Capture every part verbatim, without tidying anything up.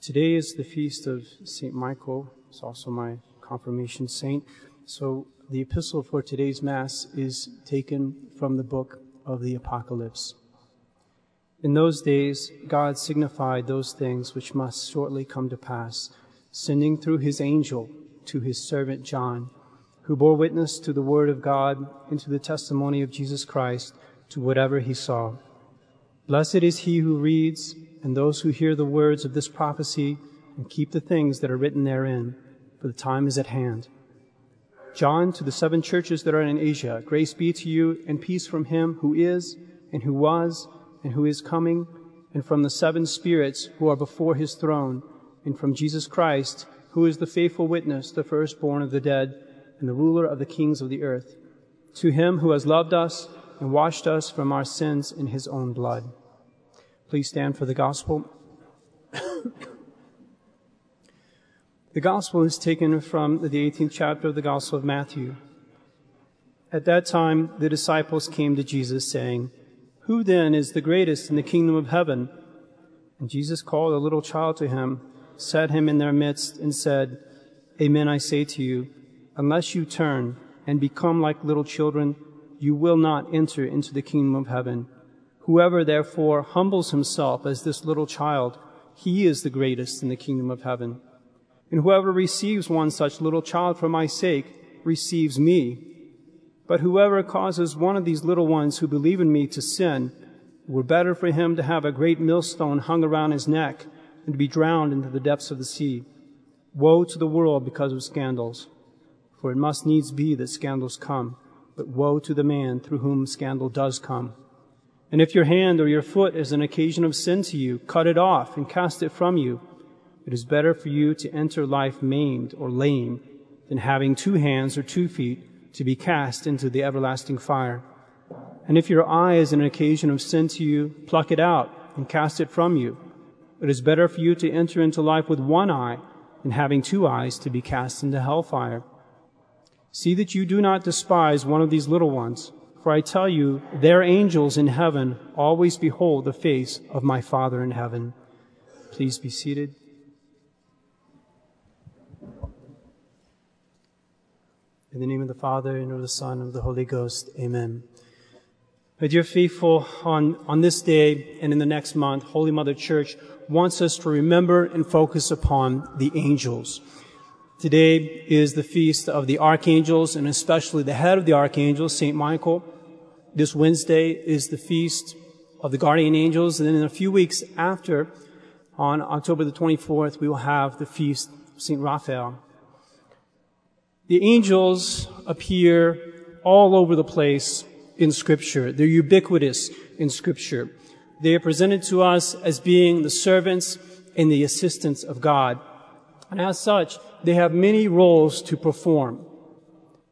Today is the feast of Saint Michael. It's also my confirmation saint. So the epistle for today's Mass is taken from the book of the Apocalypse. In those days, God signified those things which must shortly come to pass, sending through his angel to his servant John, who bore witness to the word of God and to the testimony of Jesus Christ, to whatever he saw. Blessed is he who reads, and those who hear the words of this prophecy and keep the things that are written therein, for the time is at hand. John, to the seven churches that are in Asia, grace be to you and peace from him who is, and who was, and who is coming, and from the seven spirits who are before his throne, and from Jesus Christ, who is the faithful witness, the firstborn of the dead, and the ruler of the kings of the earth. To him who has loved us and washed us from our sins in his own blood. Please stand for the gospel. The gospel is taken from the eighteenth chapter of the Gospel of Matthew. At that time, the disciples came to Jesus, saying, "Who then is the greatest in the kingdom of heaven?" And Jesus called a little child to him, set him in their midst, and said, "Amen, I say to you, unless you turn and become like little children, you will not enter into the kingdom of heaven. Whoever, therefore, humbles himself as this little child, he is the greatest in the kingdom of heaven. And whoever receives one such little child for my sake receives me. But whoever causes one of these little ones who believe in me to sin, it were better for him to have a great millstone hung around his neck and to be drowned into the depths of the sea. Woe to the world because of scandals, for it must needs be that scandals come. But woe to the man through whom scandal does come. And if your hand or your foot is an occasion of sin to you, cut it off and cast it from you. It is better for you to enter life maimed or lame than having two hands or two feet to be cast into the everlasting fire. And if your eye is an occasion of sin to you, pluck it out and cast it from you. It is better for you to enter into life with one eye than having two eyes to be cast into hellfire. See that you do not despise one of these little ones, for I tell you, their angels in heaven always behold the face of my Father in heaven." Please be seated. In the name of the Father, and of the Son, and of the Holy Ghost, amen. My dear faithful, on, on this day and in the next month, Holy Mother Church wants us to remember and focus upon the angels. Today is the feast of the archangels, and especially the head of the archangels, Saint Michael. This Wednesday is the feast of the guardian angels, and then in a few weeks after, on October the twenty-fourth, we will have the feast of Saint Raphael. The angels appear all over the place in Scripture. They're ubiquitous in Scripture. They are presented to us as being the servants and the assistants of God. And as such, they have many roles to perform,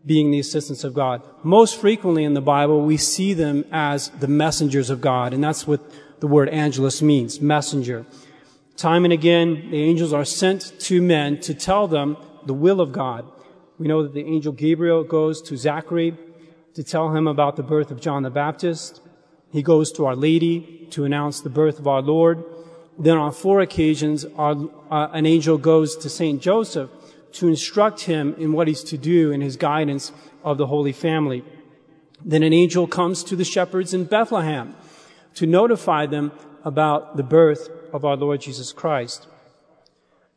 being the assistants of God. Most frequently in the Bible, we see them as the messengers of God, and that's what the word angelus means, messenger. Time and again, the angels are sent to men to tell them the will of God. We know that the angel Gabriel goes to Zechariah to tell him about the birth of John the Baptist. He goes to Our Lady to announce the birth of our Lord. Then on four occasions, our, uh, an angel goes to Saint Joseph to instruct him in what he's to do in his guidance of the Holy Family. Then an angel comes to the shepherds in Bethlehem to notify them about the birth of our Lord Jesus Christ.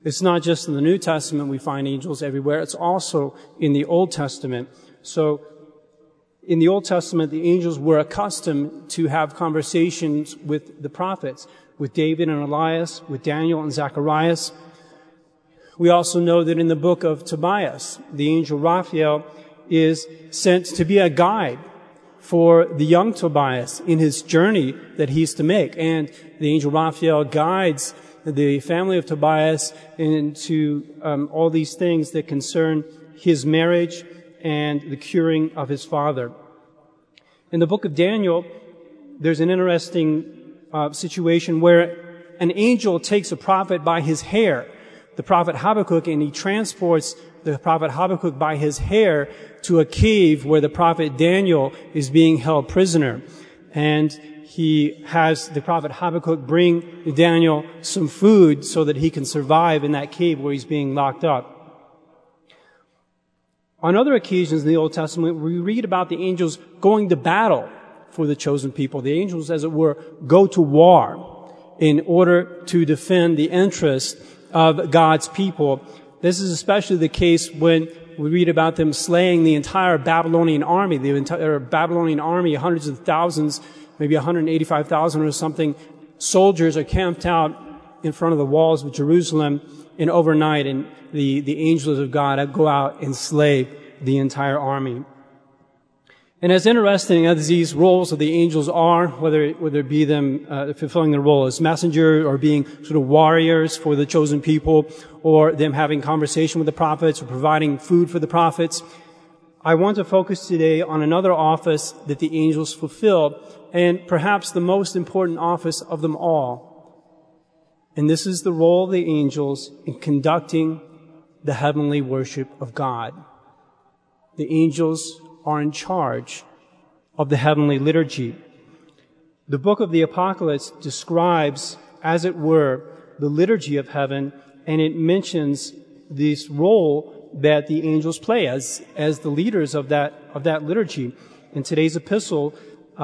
It's not just in the New Testament we find angels everywhere. It's also in the Old Testament. So in the Old Testament, the angels were accustomed to have conversations with the prophets, with David and Elias, with Daniel and Zacharias. We also know that in the book of Tobias, the angel Raphael is sent to be a guide for the young Tobias in his journey that he's to make. And the angel Raphael guides the family of Tobias into um, all these things that concern his marriage and the curing of his father. In the book of Daniel, there's an interesting Uh, situation where an angel takes a prophet by his hair, the prophet Habakkuk, and he transports the prophet Habakkuk by his hair to a cave where the prophet Daniel is being held prisoner. And he has the prophet Habakkuk bring Daniel some food so that he can survive in that cave where he's being locked up. On other occasions in the Old Testament, we read about the angels going to battle for the chosen people. The angels, as it were, go to war in order to defend the interests of God's people. This is especially the case when we read about them slaying the entire Babylonian army, the entire Babylonian army, hundreds of thousands, maybe one hundred eighty-five thousand or something. Soldiers are camped out in front of the walls of Jerusalem, and overnight, and the, the angels of God go out and slay the entire army. And as interesting as these roles of the angels are, whether, whether it be them uh, fulfilling their role as messenger or being sort of warriors for the chosen people, or them having conversation with the prophets or providing food for the prophets, I want to focus today on another office that the angels fulfilled, and perhaps the most important office of them all. And this is the role of the angels in conducting the heavenly worship of God. The angels are in charge of the heavenly liturgy. The book of the Apocalypse describes, as it were, the liturgy of heaven, and it mentions this role that the angels play as, as the leaders of that, of that liturgy. In today's epistle,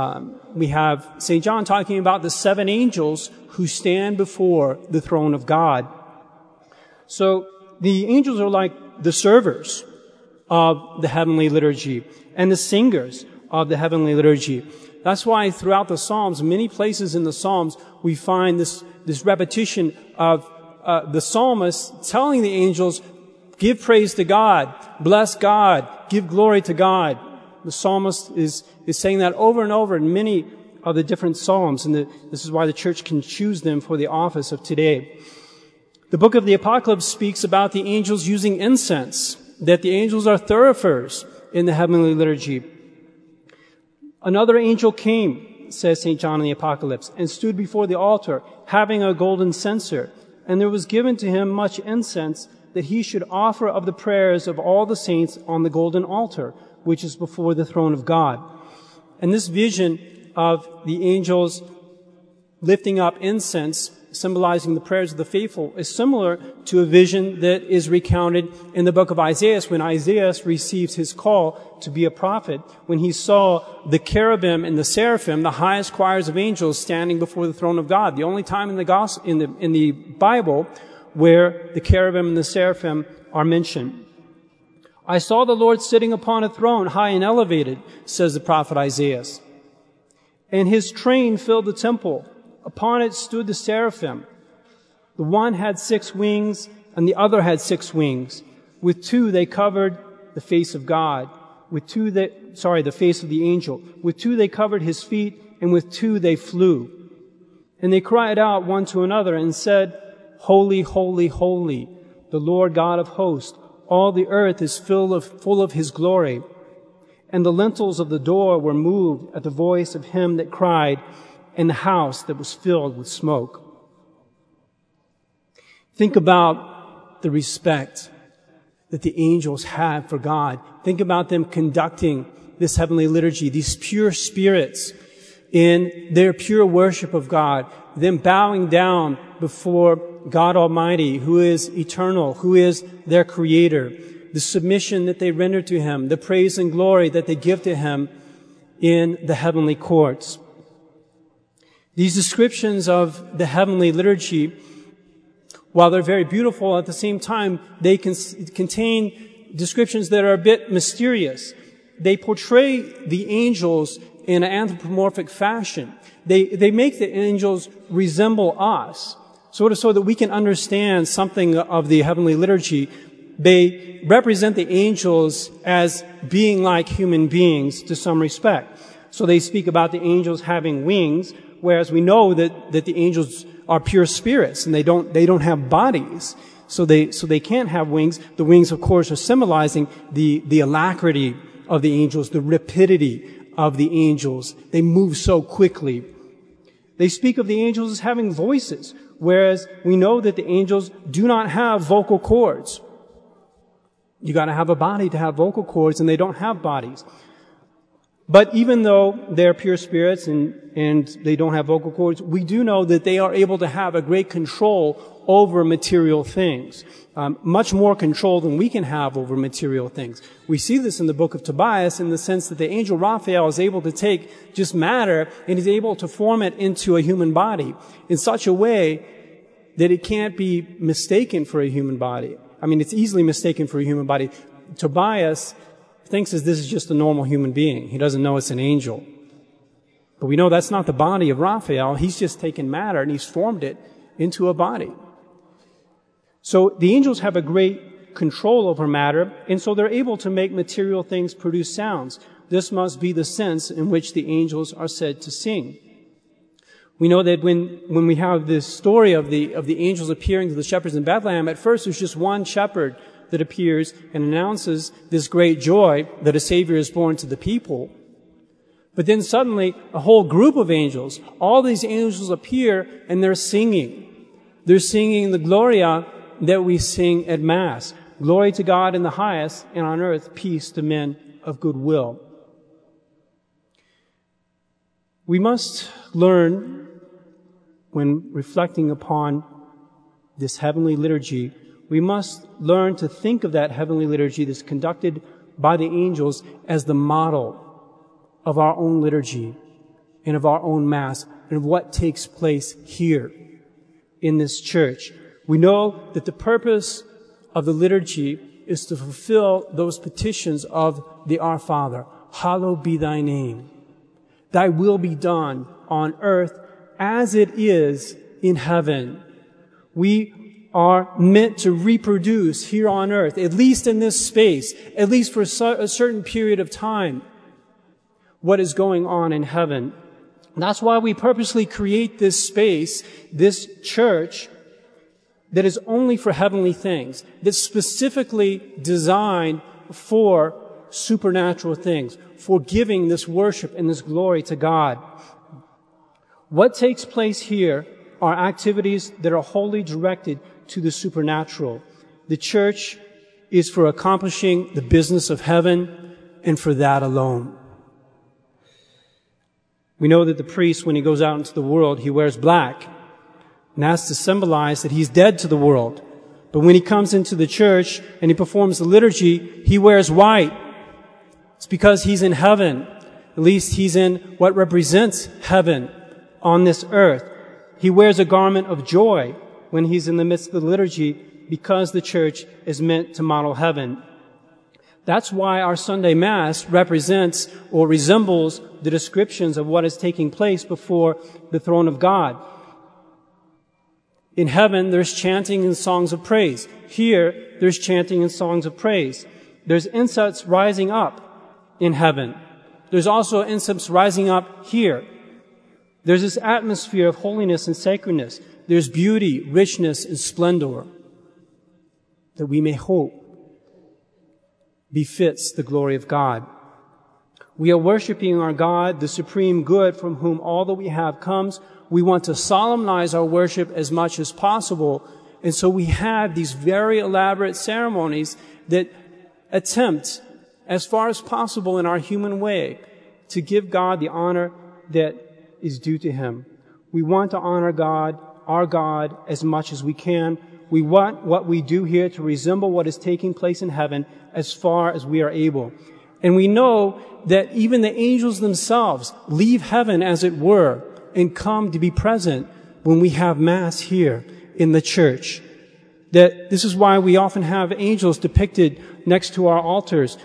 Um, we have Saint John talking about the seven angels who stand before the throne of God. So the angels are like the servers of the heavenly liturgy and the singers of the heavenly liturgy. That's why throughout the Psalms, many places in the Psalms, we find this, this repetition of uh, the psalmist telling the angels, give praise to God, bless God, give glory to God. The psalmist is, is saying that over and over in many of the different psalms, and the, this is why the church can choose them for the office of today. The book of the Apocalypse speaks about the angels using incense, that the angels are thoroughfares in the heavenly liturgy. Another angel came, says Saint John in the Apocalypse, and stood before the altar, having a golden censer, and there was given to him much incense, that he should offer of the prayers of all the saints on the golden altar, which is before the throne of God. And this vision of the angels lifting up incense, symbolizing the prayers of the faithful, is similar to a vision that is recounted in the book of Isaiah, when Isaiah receives his call to be a prophet, when he saw the cherubim and the seraphim, the highest choirs of angels, standing before the throne of God. The only time in the gospel, in the, in the Bible where the cherubim and the seraphim are mentioned. I saw the Lord sitting upon a throne, high and elevated, says the prophet Isaiah. And his train filled the temple. Upon it stood the seraphim. The one had six wings, and the other had six wings. With two they covered the face of God. With two they, sorry, the face of the angel. With two they covered his feet, and with two they flew. And they cried out one to another and said, Holy, holy, holy, the Lord God of hosts. All the earth is full of, full of his glory. And the lintels of the door were moved at the voice of him that cried, and the house that was filled with smoke. Think about the respect that the angels have for God. Think about them conducting this heavenly liturgy, these pure spirits in their pure worship of God, them bowing down before God Almighty, who is eternal, who is their creator, the submission that they render to him, the praise and glory that they give to him in the heavenly courts. These descriptions of the heavenly liturgy, while they're very beautiful, at the same time, they can contain descriptions that are a bit mysterious. They portray the angels in an anthropomorphic fashion. They, they make the angels resemble us, sort of so that we can understand something of the heavenly liturgy. They represent the angels as being like human beings to some respect. So they speak about the angels having wings, whereas we know that, that the angels are pure spirits and they don't, they don't have bodies. So they, so they can't have wings. The wings, of course, are symbolizing the, the alacrity of the angels, the rapidity of the angels. They move so quickly. They speak of the angels as having voices, whereas we know that the angels do not have vocal cords. You got to have a body to have vocal cords, and they don't have bodies. But even though they are pure spirits and, and they don't have vocal cords, we do know that they are able to have a great control over material things, um, much more control than we can have over material things. We see this in the book of Tobias in the sense that the angel Raphael is able to take just matter and is able to form it into a human body in such a way that it can't be mistaken for a human body. I mean, it's easily mistaken for a human body. Tobias thinks that this is just a normal human being. He doesn't know it's an angel. But we know that's not the body of Raphael. He's just taken matter and he's formed it into a body. So the angels have a great control over matter, and so they're able to make material things produce sounds. This must be the sense in which the angels are said to sing. We know that when, when we have this story of the, of the angels appearing to the shepherds in Bethlehem, at first there's just one shepherd that appears and announces this great joy that a Savior is born to the people. But then suddenly a whole group of angels, all these angels appear and they're singing. They're singing the Gloria that we sing at Mass. Glory to God in the highest, and on earth peace to men of good will. We must learn, when reflecting upon this heavenly liturgy, we must learn to think of that heavenly liturgy that's conducted by the angels as the model of our own liturgy and of our own Mass and of what takes place here in this church. We know that the purpose of the liturgy is to fulfill those petitions of the Our Father. Hallowed be thy name. Thy will be done on earth as it is in heaven. We are meant to reproduce here on earth, at least in this space, at least for a certain period of time, what is going on in heaven. And that's why we purposely create this space, this church, that is only for heavenly things, that's specifically designed for supernatural things, for giving this worship and this glory to God. What takes place here are activities that are wholly directed to the supernatural. The church is for accomplishing the business of heaven, and for that alone. We know that the priest, when he goes out into the world, he wears black, and that's to symbolize that he's dead to the world. But when he comes into the church and he performs the liturgy, he wears white. It's because he's in heaven. At least he's in what represents heaven on this earth. He wears a garment of joy when he's in the midst of the liturgy, because the church is meant to model heaven. That's why our Sunday Mass represents or resembles the descriptions of what is taking place before the throne of God. In heaven, there's chanting and songs of praise. Here, there's chanting and songs of praise. There's incense rising up in heaven. There's also incense rising up here. There's this atmosphere of holiness and sacredness. There's beauty, richness, and splendor that we may hope befits the glory of God. We are worshiping our God, the supreme good, from whom all that we have comes. We want to solemnize our worship as much as possible. And so we have these very elaborate ceremonies that attempt, as far as possible in our human way, to give God the honor that is due to Him. We want to honor God, our God, as much as we can. We want what we do here to resemble what is taking place in heaven as far as we are able. And we know that even the angels themselves leave heaven, as it were, and come to be present when we have Mass here in the church. That this is why we often have angels depicted next to our altars,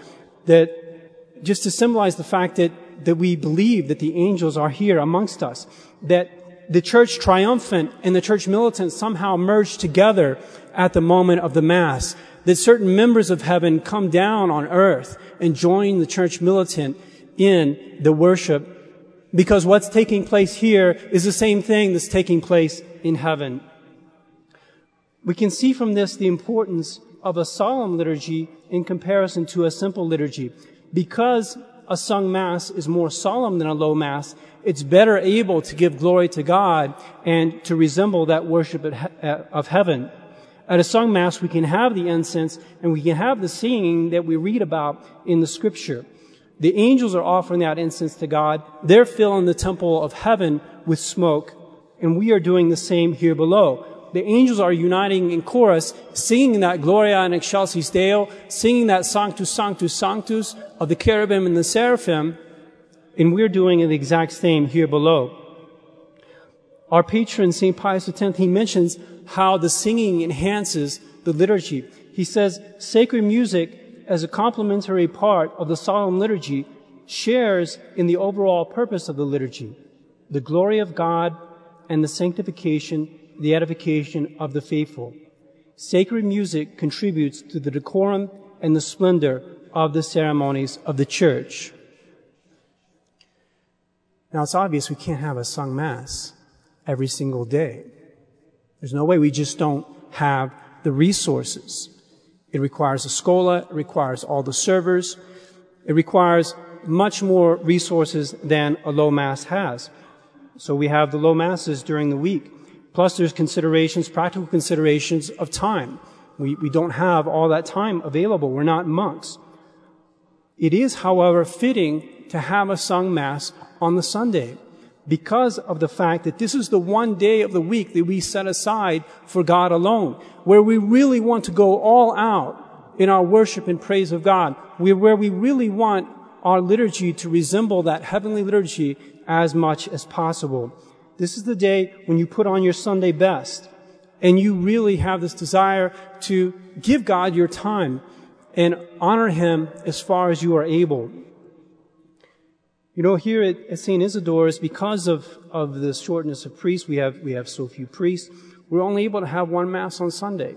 that just to symbolize the fact that that we believe that the angels are here amongst us, that the church triumphant and the church militant somehow merge together at the moment of the Mass, that certain members of heaven come down on earth and join the church militant in the worship, because what's taking place here is the same thing that's taking place in heaven. We can see from this the importance of a solemn liturgy in comparison to a simple liturgy. Because a sung Mass is more solemn than a low Mass, it's better able to give glory to God and to resemble that worship of heaven. At a sung Mass, we can have the incense and we can have the singing that we read about in the Scripture. The angels are offering out incense to God. They're filling the temple of heaven with smoke. And we are doing the same here below. The angels are uniting in chorus, singing that Gloria in Excelsis Deo, singing that Sanctus, Sanctus, Sanctus of the cherubim and the seraphim. And we're doing the exact same here below. Our patron, Saint Pius the tenth, he mentions how the singing enhances the liturgy. He says, sacred music, as a complementary part of the solemn liturgy, shares in the overall purpose of the liturgy, the glory of God and the sanctification, the edification of the faithful. Sacred music contributes to the decorum and the splendor of the ceremonies of the Church. Now, it's obvious we can't have a sung Mass every single day. There's no way. We just don't have the resources. It requires a scola. It requires all the servers. It requires much more resources than a low Mass has. So we have the low Masses during the week. Plus there's considerations, practical considerations of time. We, we don't have all that time available. We're not monks. It is, however, fitting to have a sung Mass on the Sunday because of the fact that this is the one day of the week that we set aside for God alone, where we really want to go all out in our worship and praise of God, where we really want our liturgy to resemble that heavenly liturgy as much as possible. This is the day when you put on your Sunday best and you really have this desire to give God your time and honor Him as far as you are able. You know, here at, at Saint Isidore's, because of, of the shortness of priests, we have, we have so few priests, we're only able to have one Mass on Sunday.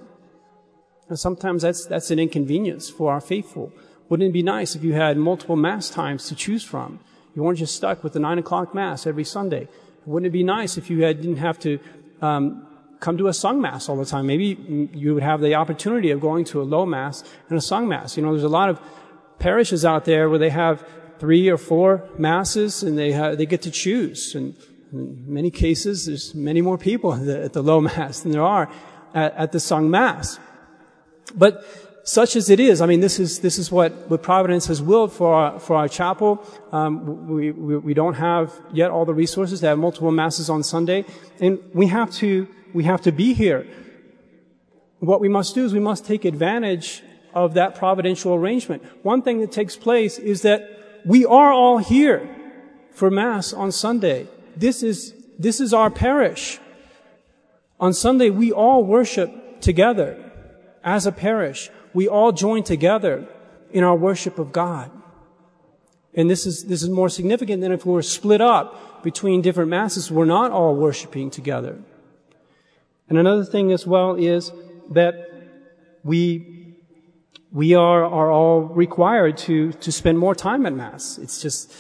And sometimes that's, that's an inconvenience for our faithful. Wouldn't it be nice if you had multiple Mass times to choose from? You weren't just stuck with the nine o'clock Mass every Sunday. Wouldn't it be nice if you had, didn't have to um, come to a sung Mass all the time? Maybe you would have the opportunity of going to a low Mass and a sung Mass. You know, there's a lot of parishes out there where they have three or four Masses, and they ha- they get to choose. And in many cases, there's many more people at the, at the low Mass than there are at, at the sung Mass. But such as it is, I mean, this is this is what, what Providence has willed for our, for our chapel. Um, we, we we don't have yet all the resources to have multiple Masses on Sunday, and we have to we have to be here. What we must do is we must take advantage of that providential arrangement. One thing that takes place is that we are all here for Mass on Sunday. This is this is our parish. On Sunday, we all worship together as a parish. We all join together in our worship of God. And this is, this is more significant than if we were split up between different Masses. We're not all worshiping together. And another thing as well is that we, we are, are all required to, to spend more time at Mass. It's just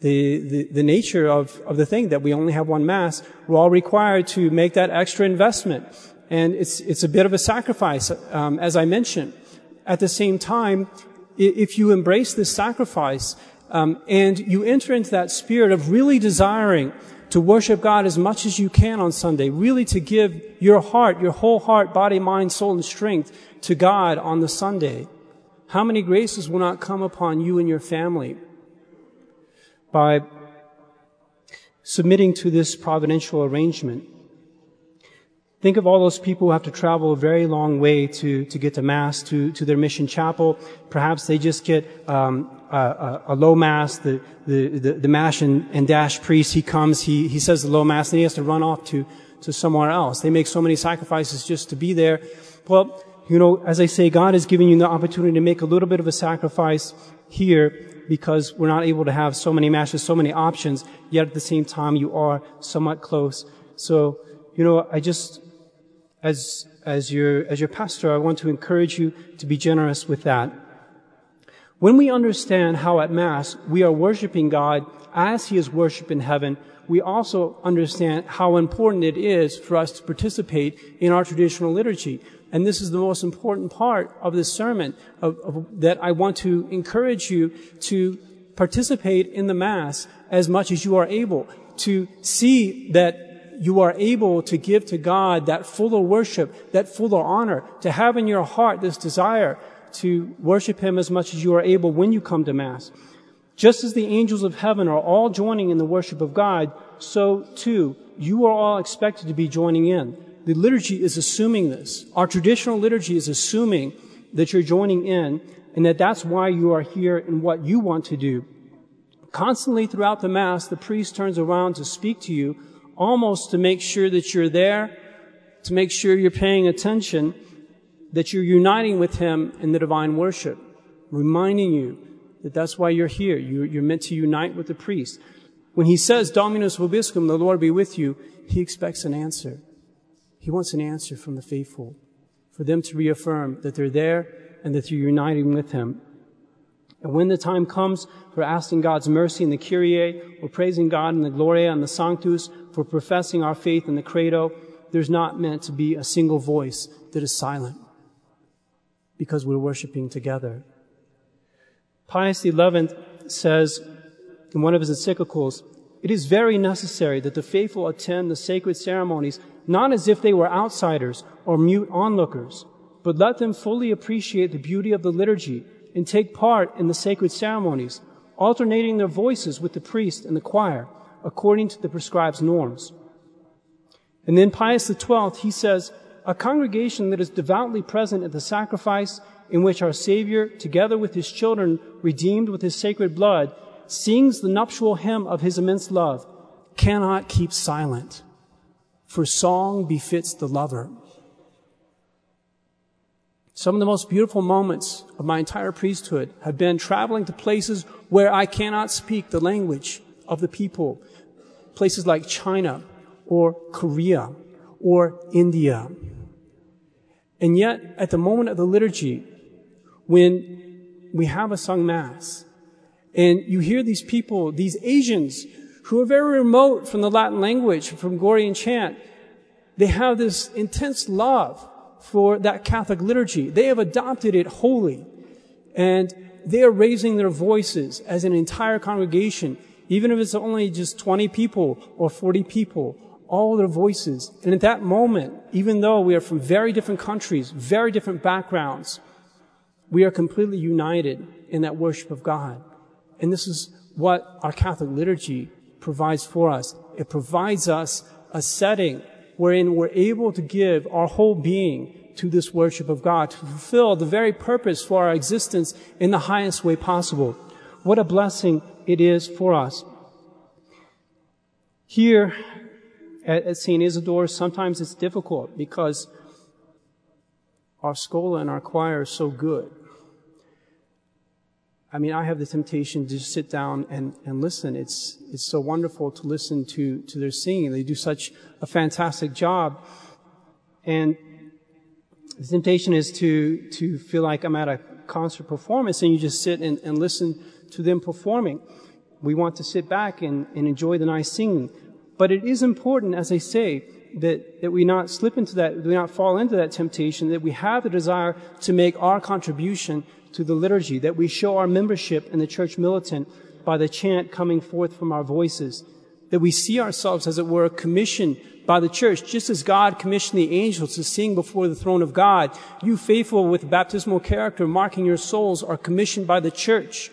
the, the, the nature of, of the thing that we only have one Mass. We're all required to make that extra investment. And it's, it's a bit of a sacrifice, um, as I mentioned. At the same time, if you embrace this sacrifice um, and you enter into that spirit of really desiring to worship God as much as you can on Sunday, really to give your heart, your whole heart, body, mind, soul, and strength to God on the Sunday, how many graces will not come upon you and your family by submitting to this providential arrangement? Think of all those people who have to travel a very long way to, to get to Mass, to, to their mission chapel. Perhaps they just get um, a, a low Mass. The the the, the mash and, and dash priest, he comes, he he says the low Mass, and he has to run off to to somewhere else. They make so many sacrifices just to be there. Well, you know, as I say, God is giving you the opportunity to make a little bit of a sacrifice here because we're not able to have so many Masses, so many options. Yet at the same time, you are somewhat close. So, you know, I just. As, as your, as your pastor, I want to encourage you to be generous with that. When we understand how at Mass we are worshiping God as He is worshiped in heaven, we also understand how important it is for us to participate in our traditional liturgy. And this is the most important part of this sermon of, of, that I want to encourage you to participate in the Mass as much as you are able, to see that you are able to give to God that fuller worship, that fuller honor, to have in your heart this desire to worship Him as much as you are able when you come to Mass. Just as the angels of heaven are all joining in the worship of God, so too you are all expected to be joining in. The liturgy is assuming this. Our traditional liturgy is assuming that you're joining in and that that's why you are here and what you want to do. Constantly throughout the Mass, the priest turns around to speak to you, almost to make sure that you're there, to make sure you're paying attention, that you're uniting with him in the divine worship, reminding you that that's why you're here. You, you're meant to unite with the priest. When he says, Dominus vobiscum, the Lord be with you, he expects an answer. He wants an answer from the faithful, for them to reaffirm that they're there and that you're uniting with him. And when the time comes for asking God's mercy in the Kyrie, or praising God in the Gloria and the Sanctus, for professing our faith in the Credo, there's not meant to be a single voice that is silent, because we're worshiping together. Pius the eleventh says in one of his encyclicals, it is very necessary that the faithful attend the sacred ceremonies not as if they were outsiders or mute onlookers, but let them fully appreciate the beauty of the liturgy and take part in the sacred ceremonies, alternating their voices with the priest and the choir according to the prescribed norms. And then Pius the twelfth, he says, a congregation that is devoutly present at the sacrifice in which our Savior, together with his children, redeemed with his sacred blood, sings the nuptial hymn of his immense love, cannot keep silent, for song befits the lover. Some of the most beautiful moments of my entire priesthood have been traveling to places where I cannot speak the language of the people, places like China or Korea or India. And yet, at the moment of the liturgy, when we have a sung Mass, and you hear these people, these Asians, who are very remote from the Latin language, from Gregorian chant, they have this intense love for that Catholic liturgy. They have adopted it wholly, and they are raising their voices as an entire congregation, even if it's only just twenty people or forty people, all their voices. And at that moment, even though we are from very different countries, very different backgrounds, we are completely united in that worship of God. And this is what our Catholic liturgy provides for us. It provides us a setting wherein we're able to give our whole being to this worship of God, to fulfill the very purpose for our existence in the highest way possible. What a blessing it is for us. Here, at Saint Isidore, sometimes it's difficult because our scola and our choir are so good. I mean, I have the temptation to just sit down and, and listen. It's it's so wonderful to listen to, to their singing. They do such a fantastic job. And the temptation is to, to feel like I'm at a concert performance and you just sit and, and listen to them performing. We want to sit back and, and enjoy the nice singing. But it is important, as I say, that, that we not slip into that, that we not fall into that temptation, that we have the desire to make our contribution to the liturgy, that we show our membership in the church militant by the chant coming forth from our voices, that we see ourselves, as it were, commissioned by the church, just as God commissioned the angels to sing before the throne of God. You faithful with baptismal character marking your souls are commissioned by the church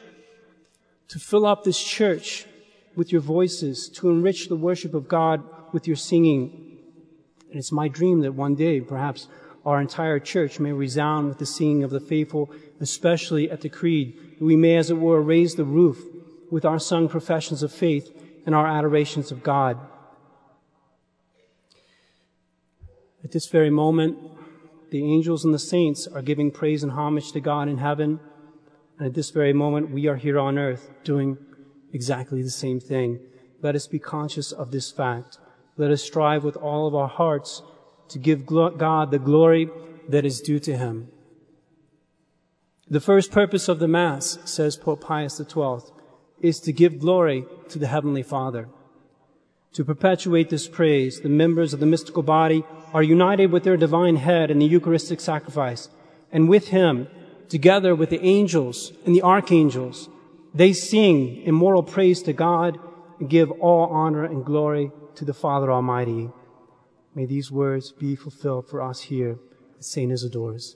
to fill up this church with your voices, to enrich the worship of God with your singing. And it's my dream that one day, perhaps, our entire church may resound with the singing of the faithful, especially at the Creed. We may, as it were, raise the roof with our sung professions of faith and our adorations of God. At this very moment, the angels and the saints are giving praise and homage to God in heaven. And at this very moment, we are here on earth doing exactly the same thing. Let us be conscious of this fact. Let us strive with all of our hearts to give God the glory that is due to him. The first purpose of the Mass, says Pope Pius the twelfth, is to give glory to the Heavenly Father. To perpetuate this praise, the members of the mystical body are united with their divine head in the Eucharistic sacrifice, and with him, together with the angels and the archangels, they sing immortal praise to God and give all honor and glory to the Father Almighty. May these words be fulfilled for us here at Saint Isidore's.